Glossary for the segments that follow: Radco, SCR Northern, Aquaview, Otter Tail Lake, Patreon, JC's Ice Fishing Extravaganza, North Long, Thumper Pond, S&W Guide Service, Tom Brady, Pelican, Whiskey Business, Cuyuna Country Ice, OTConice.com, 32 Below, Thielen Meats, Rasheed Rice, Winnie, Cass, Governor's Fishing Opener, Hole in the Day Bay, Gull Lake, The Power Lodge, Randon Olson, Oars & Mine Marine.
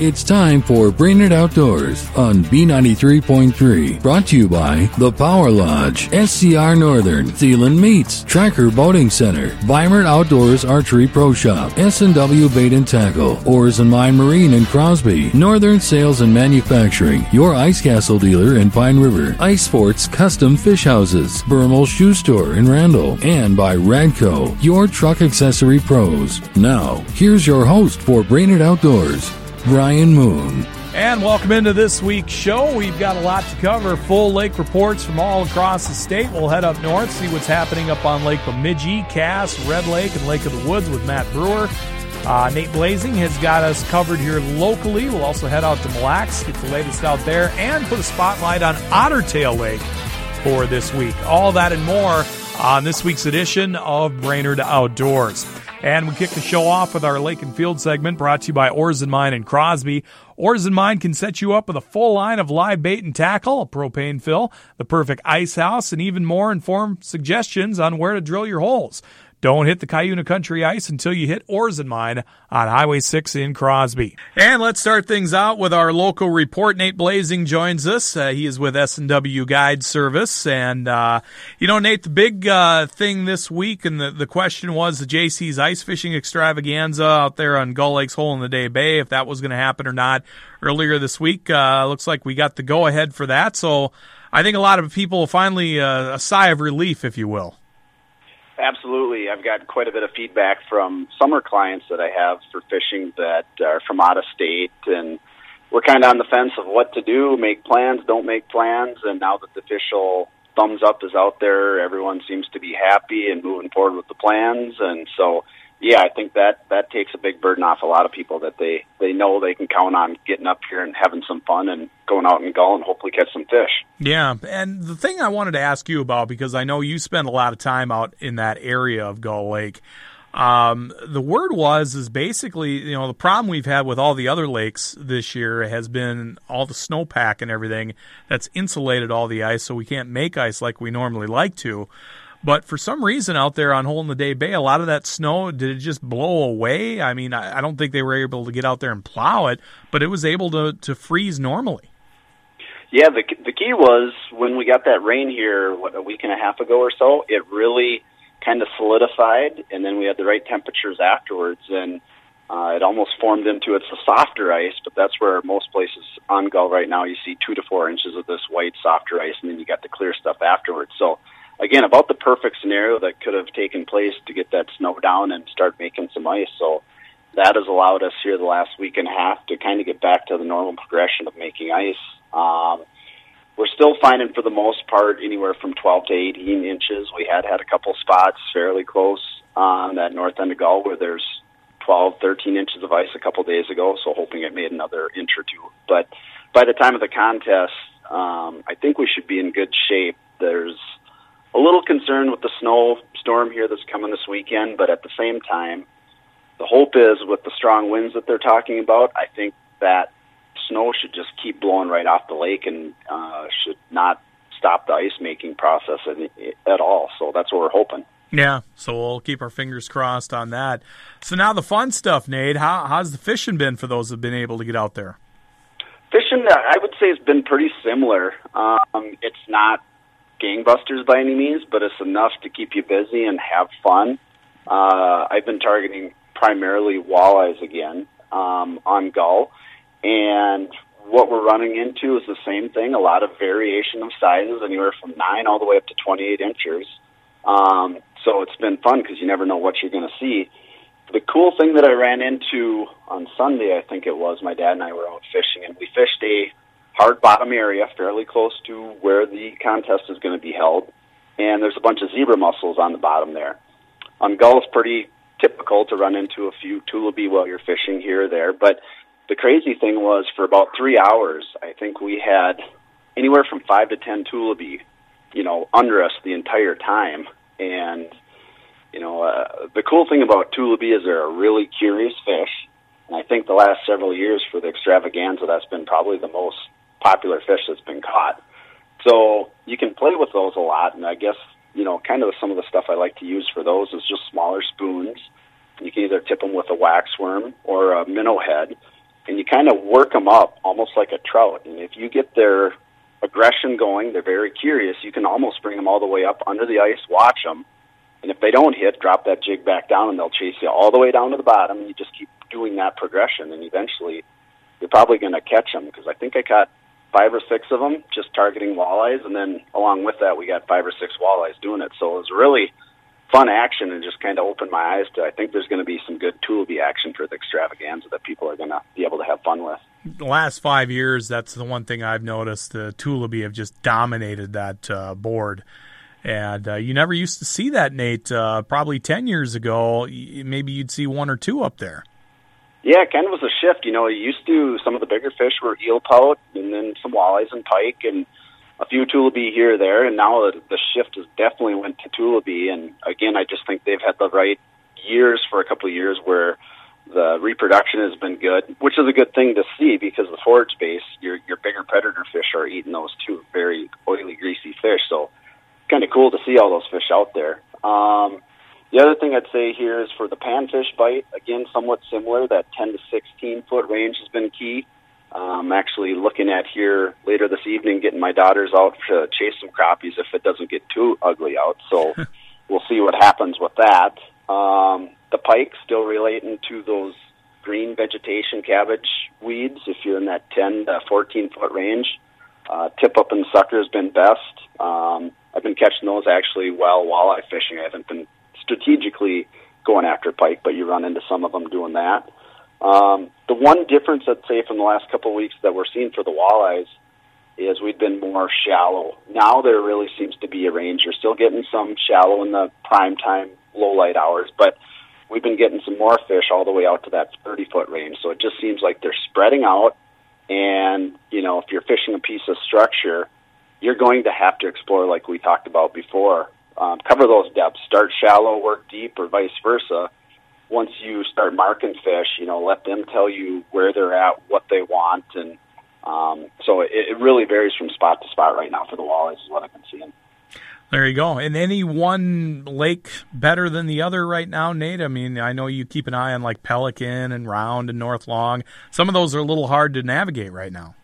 It's time for Brainerd Outdoors on B93.3. Brought to you by The Power Lodge, SCR Northern, Thielen Meats, Tracker Boating Center, Beimer Outdoors Archery Pro Shop, S&W Bait and Tackle, Oars and Mine Marine in Crosby, Northern Sales and Manufacturing, your Ice Castle dealer in Pine River, Ice Fort's Custom Fish Houses, Bermol Shoe Store in Randall, and by Radco, your truck accessory pros. Now, here's your host for Brainerd Outdoors, Brian Moon. And welcome into this week's show. We've got a lot to cover. Full lake reports from all across the state. We'll head up north, see what's happening up on Lake Bemidji, Cass, Red Lake, and Lake of the Woods with Matt Brewer. Nate Blazing has got us covered here locally. We'll also head out to Mille Lacs, get the latest out there, and put a spotlight on Otter Tail Lake for this week. All that and more on this week's edition of Brainerd Outdoors. And we kick the show off with our Lake and Field segment brought to you by Oars & Mine in Crosby. Oars & Mine can set you up with a full line of live bait and tackle, a propane fill, the perfect ice house, and even more informed suggestions on where to drill your holes. Don't hit the Cuyuna Country Ice until you hit Oars & Mine on Highway 6 in Crosby. And let's start things out with our local report. Nate Blazing joins us. He is with S&W Guide Service. And, Nate, the big thing this week, and the question was the JC's Ice Fishing Extravaganza out there on Gull Lake's Hole in the Day Bay, if that was going to happen or not. Earlier this week, looks like we got the go-ahead for that. So I think a lot of people finally a sigh of relief, if you will. Absolutely. I've got quite a bit of feedback from summer clients that I have for fishing that are from out of state, and we're kind of on the fence of what to do, make plans, don't make plans, and now that the official thumbs up is out there, everyone seems to be happy and moving forward with the plans, and so, yeah, I think that takes a big burden off a lot of people that they know they can count on getting up here and having some fun and going out and gull and hopefully catch some fish. Yeah, and the thing I wanted to ask you about, because I know you spend a lot of time out in that area of Gull Lake, the word was basically, the problem we've had with all the other lakes this year has been all the snowpack and everything that's insulated all the ice, so we can't make ice like we normally like to. But for some reason out there on Hole in the Day Bay, a lot of that snow, did it just blow away? I mean, I don't think they were able to get out there and plow it, but it was able to freeze normally. Yeah, the key was when we got that rain here, a week and a half ago or so, it really kind of solidified, and then we had the right temperatures afterwards, and it almost formed into it's a softer ice, but that's where most places on Gull right now, you see 2 to 4 inches of this white softer ice, and then you got the clear stuff afterwards. So, again, about the perfect scenario that could have taken place to get that snow down and start making some ice. So that has allowed us here the last week and a half to kind of get back to the normal progression of making ice. We're still finding, for the most part, anywhere from 12 to 18 inches. We had a couple spots fairly close on that north end of Gull where there's 12, 13 inches of ice a couple days ago, so hoping it made another inch or two. But by the time of the contest, I think we should be in good shape. There's a little concerned with the snow storm here that's coming this weekend, but at the same time, the hope is with the strong winds that they're talking about, I think that snow should just keep blowing right off the lake and should not stop the ice-making process at all. So that's what we're hoping. Yeah, so we'll keep our fingers crossed on that. So now the fun stuff, Nate. How's the fishing been for those who have been able to get out there? Fishing, I would say, has been pretty similar. It's not gangbusters by any means, but it's enough to keep you busy and have fun. I've been targeting primarily walleyes again on Gull, and what we're running into is the same thing, a lot of variation of sizes, anywhere from 9 all the way up to 28 inches. So it's been fun because you never know what you're going to see. The cool thing that I ran into on Sunday, I think it was, my dad and I were out fishing, and we fished a hard bottom area fairly close to where the contest is going to be held, and there's a bunch of zebra mussels on the bottom there. On Gull, it's pretty typical to run into a few tulipy while you're fishing here or there, but the crazy thing was for about 3 hours, I think we had anywhere from 5 to 10 tulipy, under us the entire time. And, the cool thing about tulipy is they're a really curious fish, and I think the last several years for the extravaganza, that's been probably the most popular fish that's been caught. So you can play with those a lot, and I guess, kind of some of the stuff I like to use for those is just smaller spoons. You can either tip them with a wax worm or a minnow head, and you kind of work them up almost like a trout. And if you get their aggression going, they're very curious, you can almost bring them all the way up under the ice, watch them, and if they don't hit, drop that jig back down, and they'll chase you all the way down to the bottom, and you just keep doing that progression, and eventually you're probably going to catch them, because I think I caught 5 or 6 of them just targeting walleyes, and then along with that, we got 5 or 6 walleyes doing it. So it was really fun action, and just kind of opened my eyes to, I think there's going to be some good toolby action for the extravaganza that people are going to be able to have fun with. The last 5 years, that's the one thing I've noticed. The toolby have just dominated that board. And you never used to see that, Nate. Probably 10 years ago, maybe you'd see 1 or 2 up there. Yeah, it kind of was a shift. You know, you used to, some of the bigger fish were eel pout, and then some walleyes and pike, and a few tulibee here or there, and now the shift has definitely went to tulibee. And again, I just think they've had the right years for a couple of years where the reproduction has been good, which is a good thing to see, because the forage base, your bigger predator fish are eating those two very oily, greasy fish. So kind of cool to see all those fish out there. The other thing I'd say here is for the panfish bite, again, somewhat similar. That 10 to 16-foot range has been key. I'm actually looking at here later this evening, getting my daughters out to chase some crappies if it doesn't get too ugly out. So we'll see what happens with that. The pike still relating to those green vegetation cabbage weeds. If you're in that 10 to 14-foot range, tip-up and sucker has been best. I've been catching those actually while walleye fishing. I haven't been strategically going after pike, but you run into some of them doing that. The one difference, I'd say, from the last couple of weeks that we're seeing for the walleyes is we've been more shallow. Now there really seems to be a range. You're still getting some shallow in the prime time, low light hours, but we've been getting some more fish all the way out to that 30-foot range. So it just seems like they're spreading out, and, you know, if you're fishing a piece of structure, you're going to have to explore like we talked about before. Cover those depths. Start shallow, work deep, or vice versa. Once you start marking fish, you know, let them tell you where they're at, what they want, and so it really varies from spot to spot right now for the walleyes is what I've been seeing. There you go. And any one lake better than the other right now, Nate? I mean, I know you keep an eye on like Pelican and Round and North Long. Some of those are a little hard to navigate right now.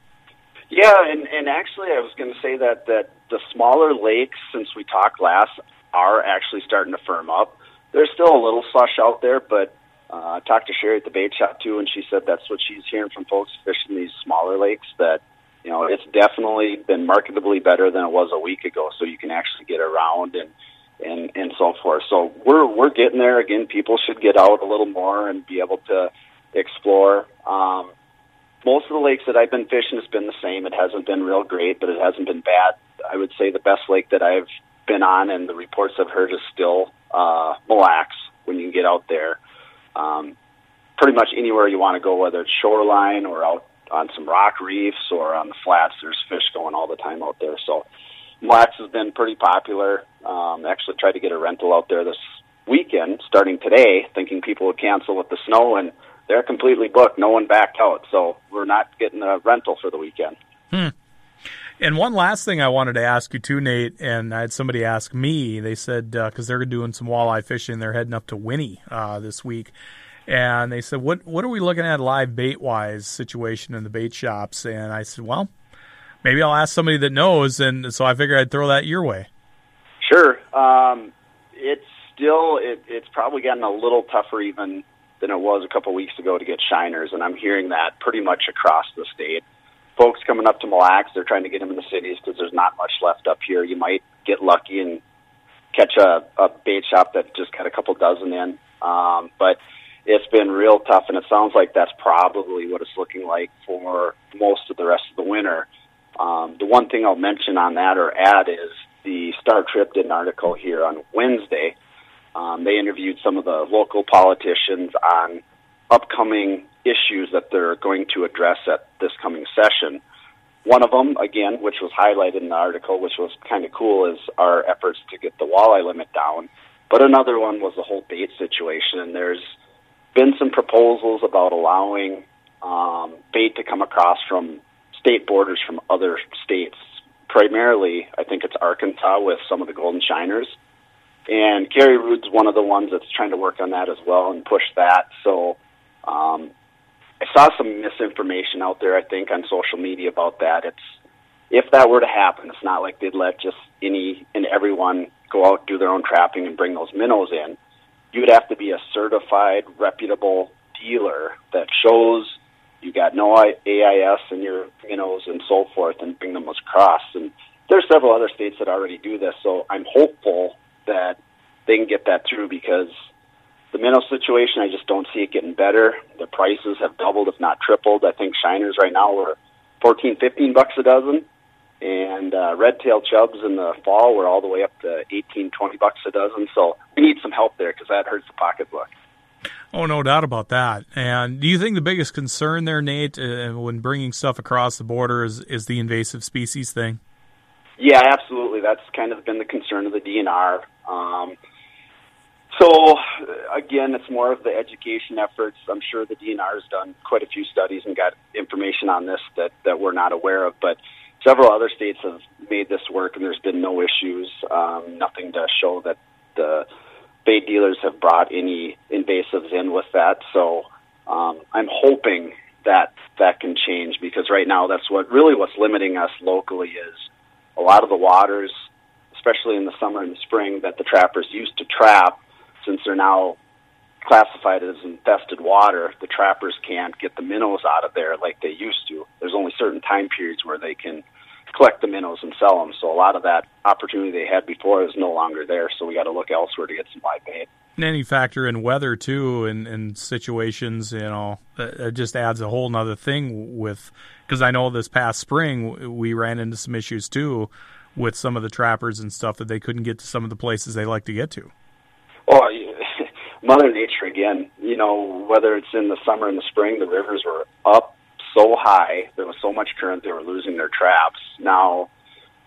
Yeah, and actually I was going to say that the smaller lakes, since we talked last, are actually starting to firm up. There's still a little slush out there, but I talked to Sherry at the bait shop, too, and she said that's what she's hearing from folks fishing these smaller lakes, that, you know, it's definitely been marketably better than it was a week ago, so you can actually get around and so forth. So we're getting there. Again, people should get out a little more and be able to explore. Most of the lakes that I've been fishing has been the same. It hasn't been real great, but it hasn't been bad. I would say the best lake that I've been on and the reports I've heard is still Mille Lacs when you can get out there. Pretty much anywhere you want to go, whether it's shoreline or out on some rock reefs or on the flats, there's fish going all the time out there. So Mille Lacs has been pretty popular. Actually tried to get a rental out there this weekend, starting today, thinking people would cancel with the snow, and they're completely booked. No one backed out, so we're not getting a rental for the weekend. And one last thing I wanted to ask you too, Nate, and I had somebody ask me. They said, because they're doing some walleye fishing, they're heading up to Winnie this week, and they said, what are we looking at live bait-wise situation in the bait shops? And I said, well, maybe I'll ask somebody that knows, and so I figured I'd throw that your way. Sure. It's probably gotten a little tougher even than it was a couple weeks ago to get shiners, and I'm hearing that pretty much across the state. Folks coming up to Mille Lacs, they're trying to get them in the cities because there's not much left up here. You might get lucky and catch a bait shop that just got a couple dozen in. But it's been real tough, and it sounds like that's probably what it's looking like for most of the rest of the winter. The one thing I'll mention on that or add is the Star Trip did an article here on Wednesday. They interviewed some of the local politicians on upcoming issues that they're going to address at this coming session. One of them, again, which was highlighted in the article, which was kind of cool, is our efforts to get the walleye limit down. But another one was the whole bait situation, and there's been some proposals about allowing bait to come across from state borders from other states. Primarily, I think it's Arkansas with some of the golden shiners. And Gary Rood's one of the ones that's trying to work on that as well and push that. So I saw some misinformation out there, I think, on social media about that. If that were to happen, it's not like they'd let just any and everyone go out, do their own trapping, and bring those minnows in. You would have to be a certified, reputable dealer that shows you got no AIS in your minnows and so forth, and bring them across. And there's several other states that already do this, so I'm hopeful that they can get that through, because the minnow situation, I just don't see it getting better. The prices have doubled, if not tripled. I think shiners right now are $14-15 a dozen. And red-tailed chubs in the fall were all the way up to $18-20 a dozen. So we need some help there, because that hurts the pocketbook. Oh, no doubt about that. And do you think the biggest concern there, Nate, when bringing stuff across the border is the invasive species thing? Yeah, absolutely. That's kind of been the concern of the DNR. So, again, it's more of the education efforts. I'm sure the DNR has done quite a few studies and got information on this that we're not aware of, but several other states have made this work, and there's been no issues, nothing to show that the bait dealers have brought any invasives in with that. So I'm hoping that that can change, because right now that's what's limiting us locally is a lot of the waters, especially in the summer and the spring, that the trappers used to trap, since they're now classified as infested water, the trappers can't get the minnows out of there like they used to. There's only certain time periods where they can collect the minnows and sell them. So a lot of that opportunity they had before is no longer there. So we got to look elsewhere to get some live bait. And any factor in weather too, and situations, you know, it just adds a whole nother thing with, because I know this past spring we ran into some issues too with some of the trappers and stuff that they couldn't get to some of the places they like to get to. Oh, Mother Nature again. You know, whether it's in the summer and the spring, the rivers were up so high, there was so much current, they were losing their traps. Now,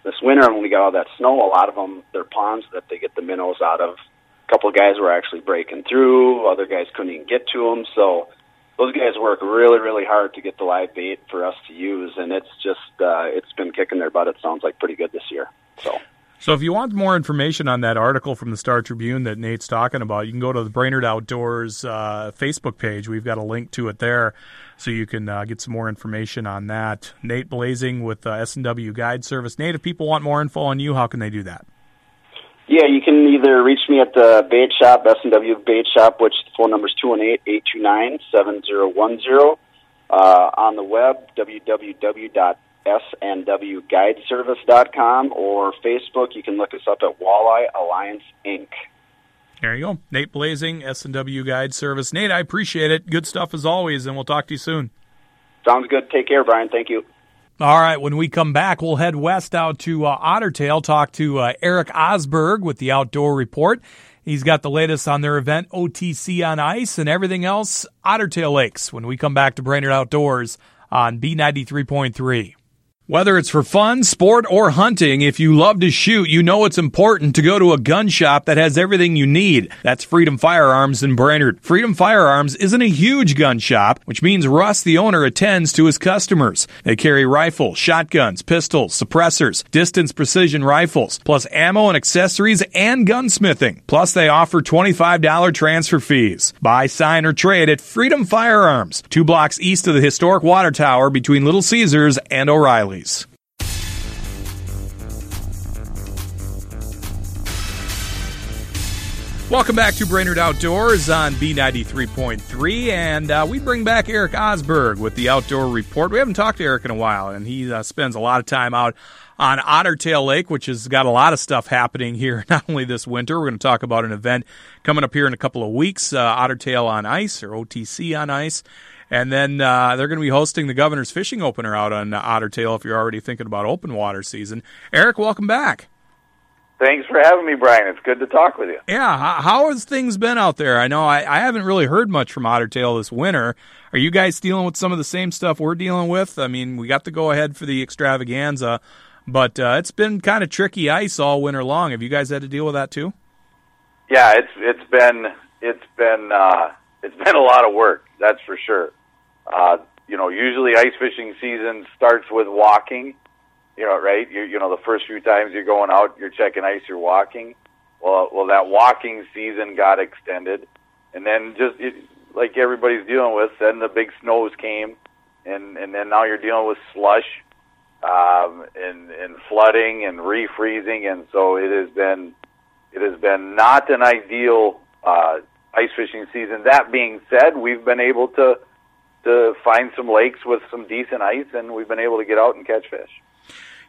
this winter, when we got all that snow, a lot of them, their ponds that they get the minnows out of, a couple of guys were actually breaking through, other guys couldn't even get to them. So those guys work really, really hard to get the live bait for us to use, and it's just, it's been kicking their butt, it sounds like, pretty good this year. So if you want more information on that article from the Star Tribune that Nate's talking about, you can go to the Brainerd Outdoors Facebook page. We've got a link to it there, so you can get some more information on that. Nate Blazing with S&W Guide Service. Nate, if people want more info on you, how can they do that? Yeah, you can either reach me at the bait shop, S&W Bait Shop, which the phone number is 218-829-7010. On the web, www.snwguideservice.com, or Facebook, you can look us up at Walleye Alliance, Inc. There you go. Nate Blazing, S&W Guide Service. Nate, I appreciate it. Good stuff as always, and we'll talk to you soon. Sounds good. Take care, Brian. Thank you. All right, when we come back, we'll head west out to Otter Tail, talk to Eric Osberg with the Outdoor Report. He's got the latest on their event, OTC on Ice, and everything else, Otter Tail Lakes, when we come back to Brainerd Outdoors on B93.3. Whether it's for fun, sport, or hunting, if you love to shoot, you know it's important to go to a gun shop that has everything you need. That's Freedom Firearms in Brainerd. Freedom Firearms isn't a huge gun shop, which means Russ, the owner, attends to his customers. They carry rifles, shotguns, pistols, suppressors, distance precision rifles, plus ammo and accessories and gunsmithing. Plus, they offer $25 transfer fees. Buy, sign, or trade at Freedom Firearms, 2 blocks east of the historic water tower between Little Caesars and O'Reilly. Welcome back to Brainerd Outdoors on B93.3, and we bring back Eric Osberg with the Outdoor Report. We haven't talked to Eric in a while, and he spends a lot of time out on Otter Tail Lake, which has got a lot of stuff happening here, not only this winter. We're going to talk about an event coming up here in a couple of weeks, Otter Tail on Ice, or OTC on Ice. And then they're going to be hosting the Governor's Fishing Opener out on Otter Tail if you're already thinking about open water season. Eric, welcome back. Thanks for having me, Brian. It's good to talk with you. Yeah, how has things been out there? I know I haven't really heard much from Otter Tail this winter. Are you guys dealing with some of the same stuff we're dealing with? I mean, we got the go-ahead for the extravaganza, but it's been kind of tricky ice all winter long. Have you guys had to deal with that too? Yeah, it's been a lot of work, that's for sure. You know, usually ice fishing season starts with walking, you know, right? You know, the first few times you're going out, you're checking ice, you're walking. Well, that walking season got extended. And then just, like everybody's dealing with. Then the big snows came, and then now you're dealing with slush, and flooding and refreezing, and so it has been not an ideal ice fishing season. That being said, we've been able to find some lakes with some decent ice, and we've been able to get out and catch fish.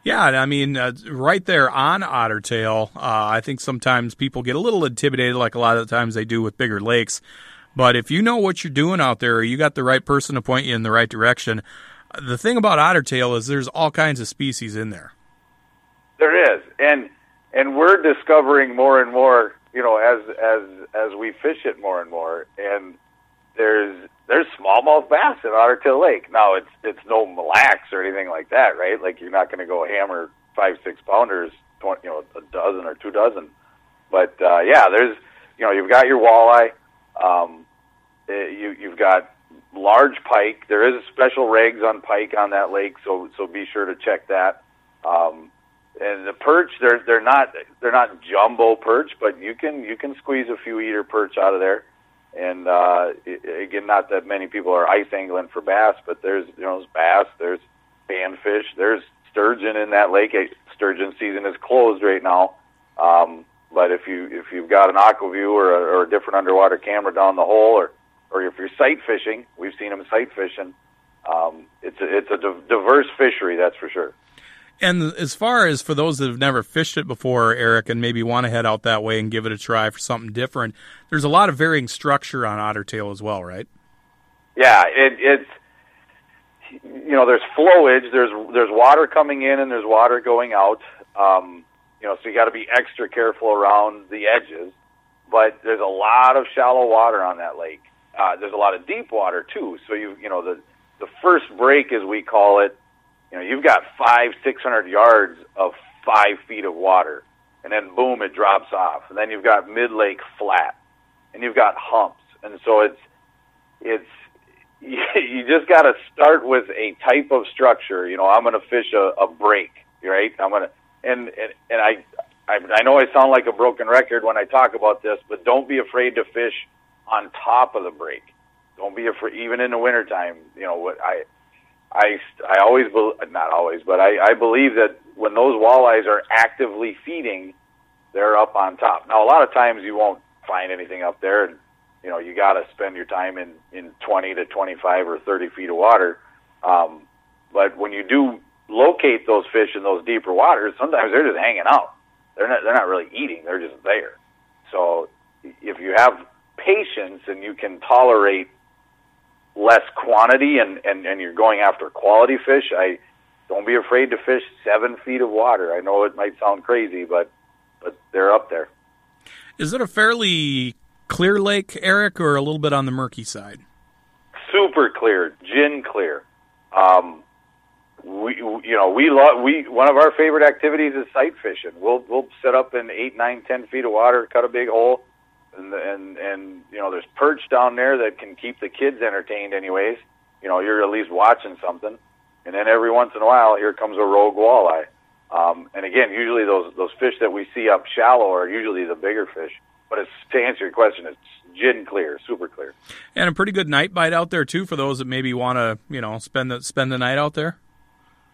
Yeah, I mean, right there on Otter Tail, I think sometimes people get a little intimidated, like a lot of the times they do with bigger lakes. But if you know what you're doing out there, you got the right person to point you in the right direction. The thing about Otter Tail is there's all kinds of species in there. There is, and we're discovering more and more, you know, as we fish it more and more. And there's smallmouth bass in Otter Tail Lake. Now, it's no Mille Lacs or anything like that, right? Like, you're not going to go hammer 5-6 pounders, 20, you know, a dozen or 2 dozen. But yeah, there's, you know, you've got your walleye, you've got large pike. There is special regs on pike on that lake, so be sure to check that. And the perch, they're not jumbo perch, but you can squeeze a few eater perch out of there. And again, not that many people are ice angling for bass, but there's, you know, there's bass, there's panfish, there's sturgeon in that lake. Sturgeon season is closed right now, but if you've got an aquaview or a different underwater camera down the hole, or if you're sight fishing, we've seen them sight fishing. It's a diverse fishery, that's for sure. And as far as for those that have never fished it before, Eric, and maybe want to head out that way and give it a try for something different, there's a lot of varying structure on Otter Tail as well, right? Yeah, it's you know, there's flowage, there's water coming in and there's water going out, you know, so you got to be extra careful around the edges. But there's a lot of shallow water on that lake. There's a lot of deep water too. So you know the first break, as we call it. You know, you've got 500-600 yards of 5 feet of water, and then boom, it drops off. And then you've got mid-lake flat, and you've got humps. And so you just got to start with a type of structure. You know, I'm going to fish a break, right? I'm going to, and I know I sound like a broken record when I talk about this, but don't be afraid to fish on top of the break. Don't be afraid, even in the wintertime. You know what I always, not always, but I believe that when those walleyes are actively feeding, they're up on top. Now, a lot of times you won't find anything up there, and you know you got to spend your time in 20 to 25 or 30 feet of water. But when you do locate those fish in those deeper waters, sometimes they're just hanging out. They're not really eating. They're just there. So if you have patience and you can tolerate less quantity and you're going after quality fish, don't be afraid to fish 7 feet of water. I know it might sound crazy, but they're up there. Is it a fairly clear lake, Eric, or a little bit on the murky side? Super clear, gin clear. We one of our favorite activities is sight fishing. We'll set up in 8, 9, 10 feet of water, cut a big hole. And you know, there's perch down there that can keep the kids entertained anyways. You know, you're at least watching something. And then every once in a while, here comes a rogue walleye. And again, usually those fish that we see up shallow are usually the bigger fish. But to answer your question, it's gin clear, super clear. And a pretty good night bite out there, too, for those that maybe want to, you know, spend the night out there?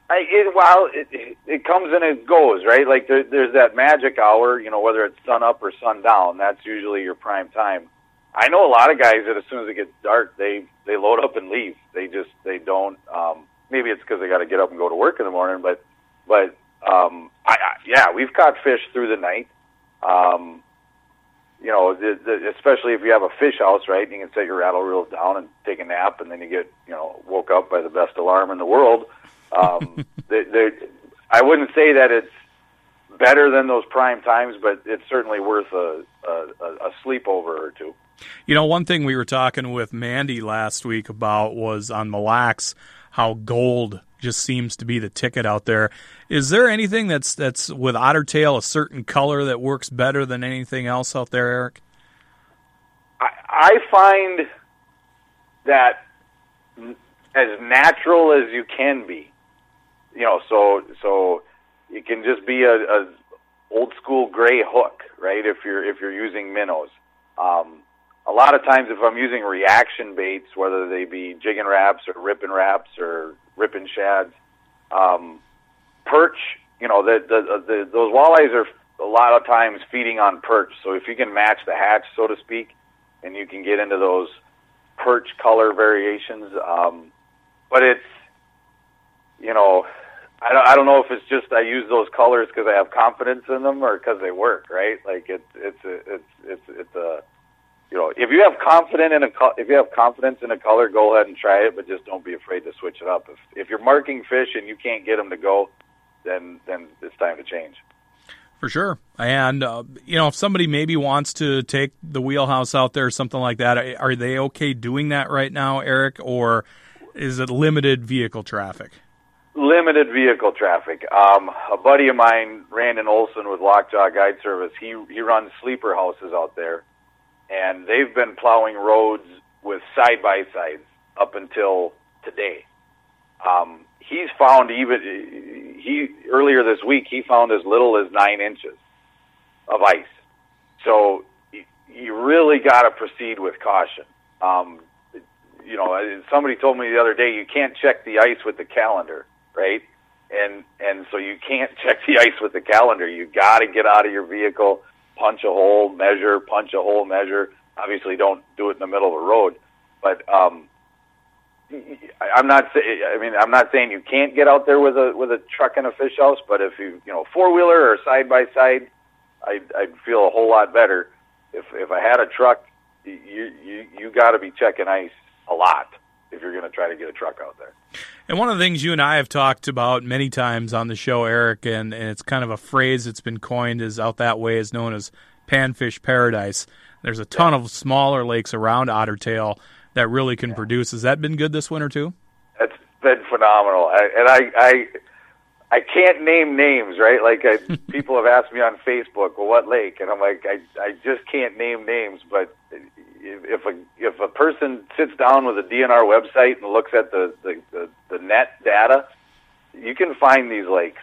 It comes and it goes, right? Like there's that magic hour, you know, whether it's sun up or sun down. That's usually your prime time. I know a lot of guys that as soon as it gets dark, they load up and leave. They don't. Maybe it's because they got to get up and go to work in the morning. But we've caught fish through the night. You know, especially if you have a fish house, right? You can set your rattle reels down and take a nap, and then you get, you know, woke up by the best alarm in the world. I wouldn't say that it's better than those prime times, but it's certainly worth a sleepover or two. You know, one thing we were talking with Mandy last week about was on Mille Lacs, how gold just seems to be the ticket out there. Is there anything that's with Otter Tail, a certain color that works better than anything else out there, Eric? I find that as natural as you can be. You know, so it can just be a old school gray hook, right? If you're using minnows, a lot of times if I'm using reaction baits, whether they be jigging wraps or ripping shads, perch, you know, those walleyes are a lot of times feeding on perch. So if you can match the hatch, so to speak, and you can get into those perch color variations, but it's, you know, I don't know if it's just I use those colors because I have confidence in them or because they work, right? Like it's a you know, if you have confidence in a color, go ahead and try it, but just don't be afraid to switch it up. If you're marking fish and you can't get them to go, then it's time to change. For sure. And, you know, if somebody maybe wants to take the wheelhouse out there or something like that, are they okay doing that right now, Eric, or is it limited vehicle traffic? Limited vehicle traffic. A buddy of mine, Randon Olson with Lockjaw Guide Service, he runs sleeper houses out there, and they've been plowing roads with side-by-sides up until today. He's found earlier this week, he found as little as 9 inches of ice. So you really got to proceed with caution. You know, somebody told me the other day, you can't check the ice with the calendar, right? And so you can't check the ice with the calendar. You got to get out of your vehicle, punch a hole, measure. Obviously don't do it in the middle of the road, but, I'm not saying you can't get out there with a truck and a fish house, but if you know, four-wheeler or side-by-side, I'd feel a whole lot better. If I had a truck, you got to be checking ice a lot if you're going to try to get a truck out there. And one of the things you and I have talked about many times on the show, Eric, and it's kind of a phrase that's been coined is out that way is known as panfish paradise. There's a ton of smaller lakes around Otter Tail that really can produce. Has that been good this winter too? That's been phenomenal. I can't name names, right? Like people have asked me on Facebook, well, what lake? And I'm like, I just can't name names. But if a person sits down with a DNR website and looks at the net data, you can find these lakes.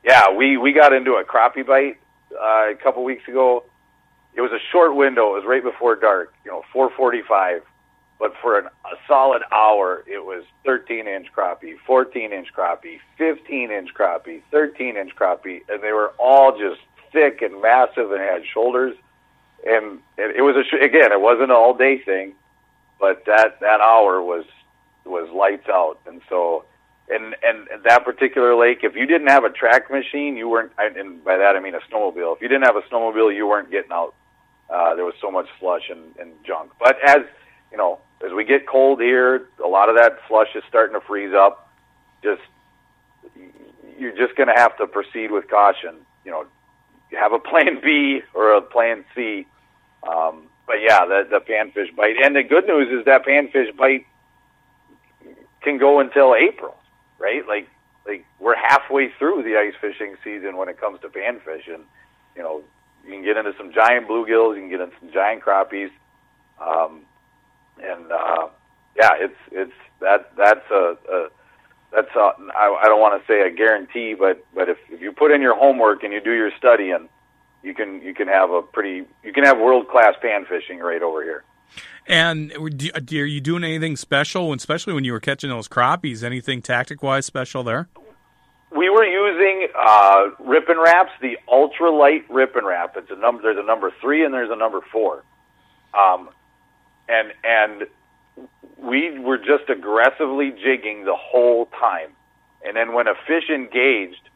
We got into a crappie bite a couple weeks ago. It was a short window. It was right before dark, you know, 4:45. But for a solid hour, it was 13-inch crappie, 14-inch crappie, 15-inch crappie, 13-inch crappie, and they were all just thick and massive and had shoulders. And it was it wasn't an all-day thing, but that hour was lights out. And so, and that particular lake, if you didn't have a track machine, you weren't. And by that I mean a snowmobile. If you didn't have a snowmobile, you weren't getting out. There was so much slush and junk. But as we get cold here, a lot of that slush is starting to freeze up. You're just going to have to proceed with caution. You know, you have a plan B or a plan C. But yeah, the panfish bite. And the good news is that panfish bite can go until April, right? Like we're halfway through the ice fishing season when it comes to panfish. And, you know, you can get into some giant bluegills, you can get into some giant crappies. I don't want to say a guarantee, but if you put in your homework and you do your studying, you can have you can have world-class pan fishing right over here. And are you doing anything special, especially when you were catching those crappies? Anything tactic-wise special there? We were using rip and wraps, the ultralight rip and wrap. It's there's a number 3 and there's a number 4. And we were just aggressively jigging the whole time. And then when a fish engaged,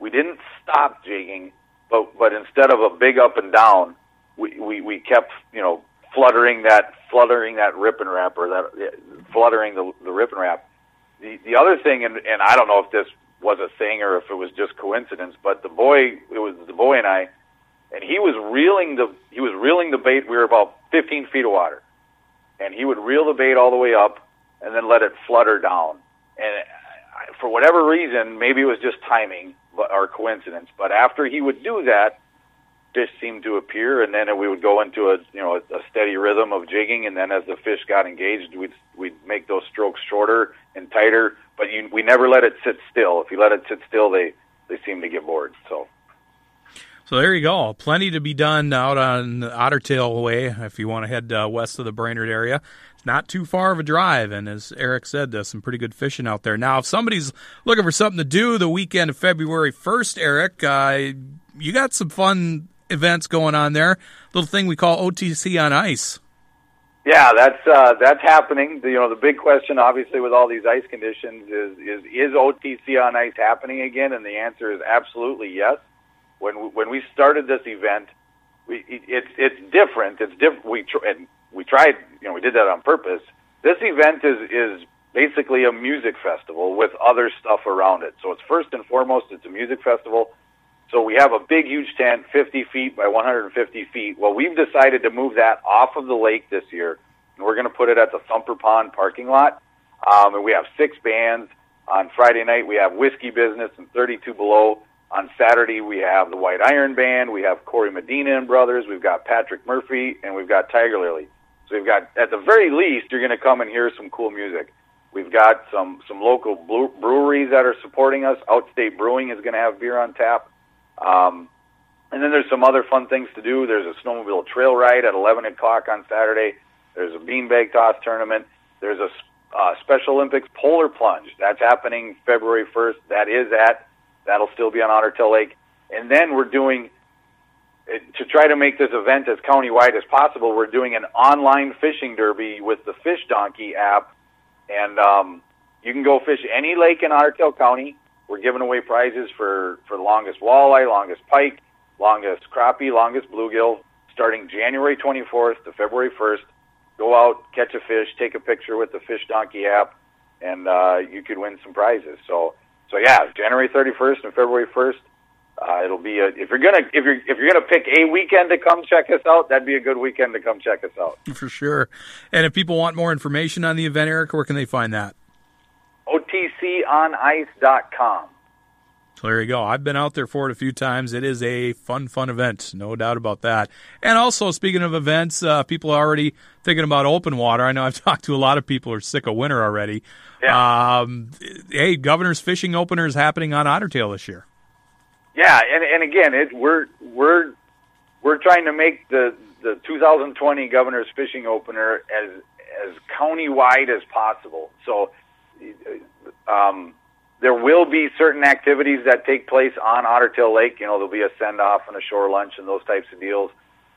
we didn't stop jigging, but instead of a big up and down, we kept, you know, fluttering that rip and wrap or fluttering the rip and wrap. The other thing, and I don't know if this was a thing or if it was just coincidence, but it was the boy and I, and he was reeling the bait. We were about 15 feet of water. And he would reel the bait all the way up and then let it flutter down. And for whatever reason, maybe it was just timing or coincidence, but after he would do that, fish seemed to appear, and then we would go into a steady rhythm of jigging, and then as the fish got engaged, we'd make those strokes shorter and tighter, but we never let it sit still. If you let it sit still, they seem to get bored, so... So there you go. Plenty to be done out on Otter Tail Way if you want to head west of the Brainerd area. It's not too far of a drive, and as Eric said, there's some pretty good fishing out there. Now, if somebody's looking for something to do the weekend of February 1st, Eric, you got some fun events going on there. Little thing we call OTC on Ice. Yeah, that's happening. You know, the big question, obviously, with all these ice conditions is OTC on Ice happening again? And the answer is absolutely yes. When we started this event, it's different. It's different. We tried. You know, we did that on purpose. This event is basically a music festival with other stuff around it. So it's first and foremost, it's a music festival. So we have a big, huge tent, 50 feet by 150 feet. Well, we've decided to move that off of the lake this year, and we're going to put it at the Thumper Pond parking lot. And we have 6 bands. On Friday night, we have Whiskey Business and 32 Below. On Saturday, we have the White Iron Band. We have Corey Medina and Brothers. We've got Patrick Murphy, and we've got Tiger Lily. So we've got, at the very least, you're going to come and hear some cool music. We've got some local breweries that are supporting us. Outstate Brewing is going to have beer on tap. And then there's some other fun things to do. There's a snowmobile trail ride at 11 o'clock on Saturday. There's a beanbag toss tournament. There's a Special Olympics polar plunge. That's happening February 1st. That'll still be on Otter Tail Lake. And then we're doing, to try to make this event as countywide as possible, we're doing an online fishing derby with the Fish Donkey app. And you can go fish any lake in Otter Tail County. We're giving away prizes for longest walleye, longest pike, longest crappie, longest bluegill, starting January 24th to February 1st. Go out, catch a fish, take a picture with the Fish Donkey app, and you could win some prizes. So yeah, January 31st and February 1st. It'll be if you're gonna pick a weekend to come check us out, that'd be a good weekend to come check us out for sure. And if people want more information on the event, Eric, where can they find that? OTConice.com. So there you go. I've been out there for it a few times. It is a fun event, no doubt about that. And also, speaking of events, people are already thinking about open water. I know I've talked to a lot of people who are sick of winter already. Yeah. Hey, Governor's Fishing Opener is happening on Otter Tail this year. Yeah, and again, we're trying to make the 2020 Governor's Fishing Opener as county-wide as possible. So there will be certain activities that take place on Otter Tail Lake. You know, there'll be a send-off and a shore lunch and those types of deals,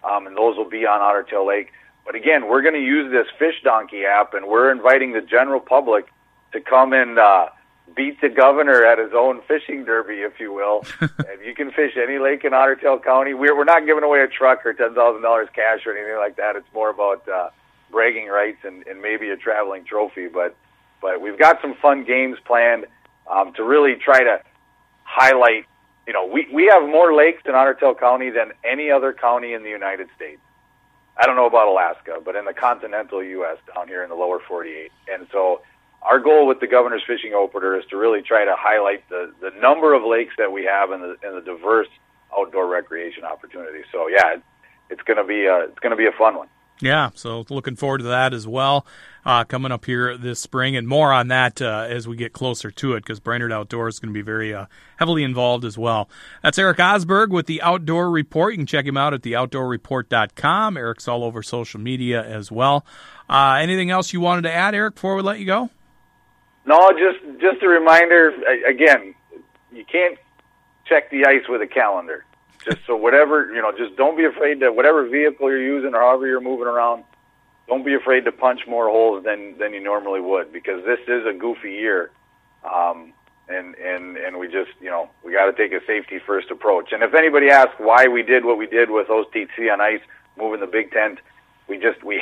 and those will be on Otter Tail Lake. But again, we're going to use this Fish Donkey app, and we're inviting the general public to come and beat the governor at his own fishing derby, if you will. And you can fish any lake in Otter Tail County. We're not giving away a truck or $10,000 cash or anything like that. It's more about bragging rights and maybe a traveling trophy, but we've got some fun games planned to really try to highlight, you know, we have more lakes in Otter Tail County than any other county in the United States. I don't know about Alaska, but in the continental U.S. down here in the lower 48. And so our goal with the Governor's Fishing Opener is to really try to highlight the number of lakes that we have and the diverse outdoor recreation opportunities. So, yeah, it's going to be a fun one. Yeah, so looking forward to that as well coming up here this spring, and more on that as we get closer to it, because Brainerd Outdoors is going to be very heavily involved as well. That's Eric Osberg with the Outdoor Report. You can check him out at theoutdoorreport.com. Eric's all over social media as well. Anything else you wanted to add, Eric, before we let you go? No, just a reminder, again, you can't check the ice with a calendar. Just so whatever, you know, just don't be afraid to, whatever vehicle you're using or however you're moving around, don't be afraid to punch more holes than you normally would, because this is a goofy year. And we just, you know, we got to take a safety first approach. And if anybody asks why we did what we did with OTC on Ice, moving the big tent, we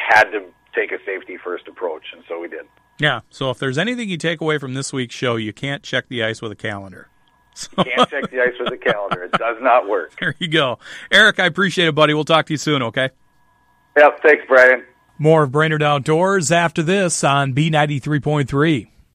had to take a safety first approach. And so we did. Yeah. So if there's anything you take away from this week's show, you can't check the ice with a calendar. You can't check the ice with a calendar. It does not work. There you go. Eric, I appreciate it, buddy. We'll talk to you soon, okay? Yep, thanks, Brian. More of Brainerd Outdoors after this on B93.3.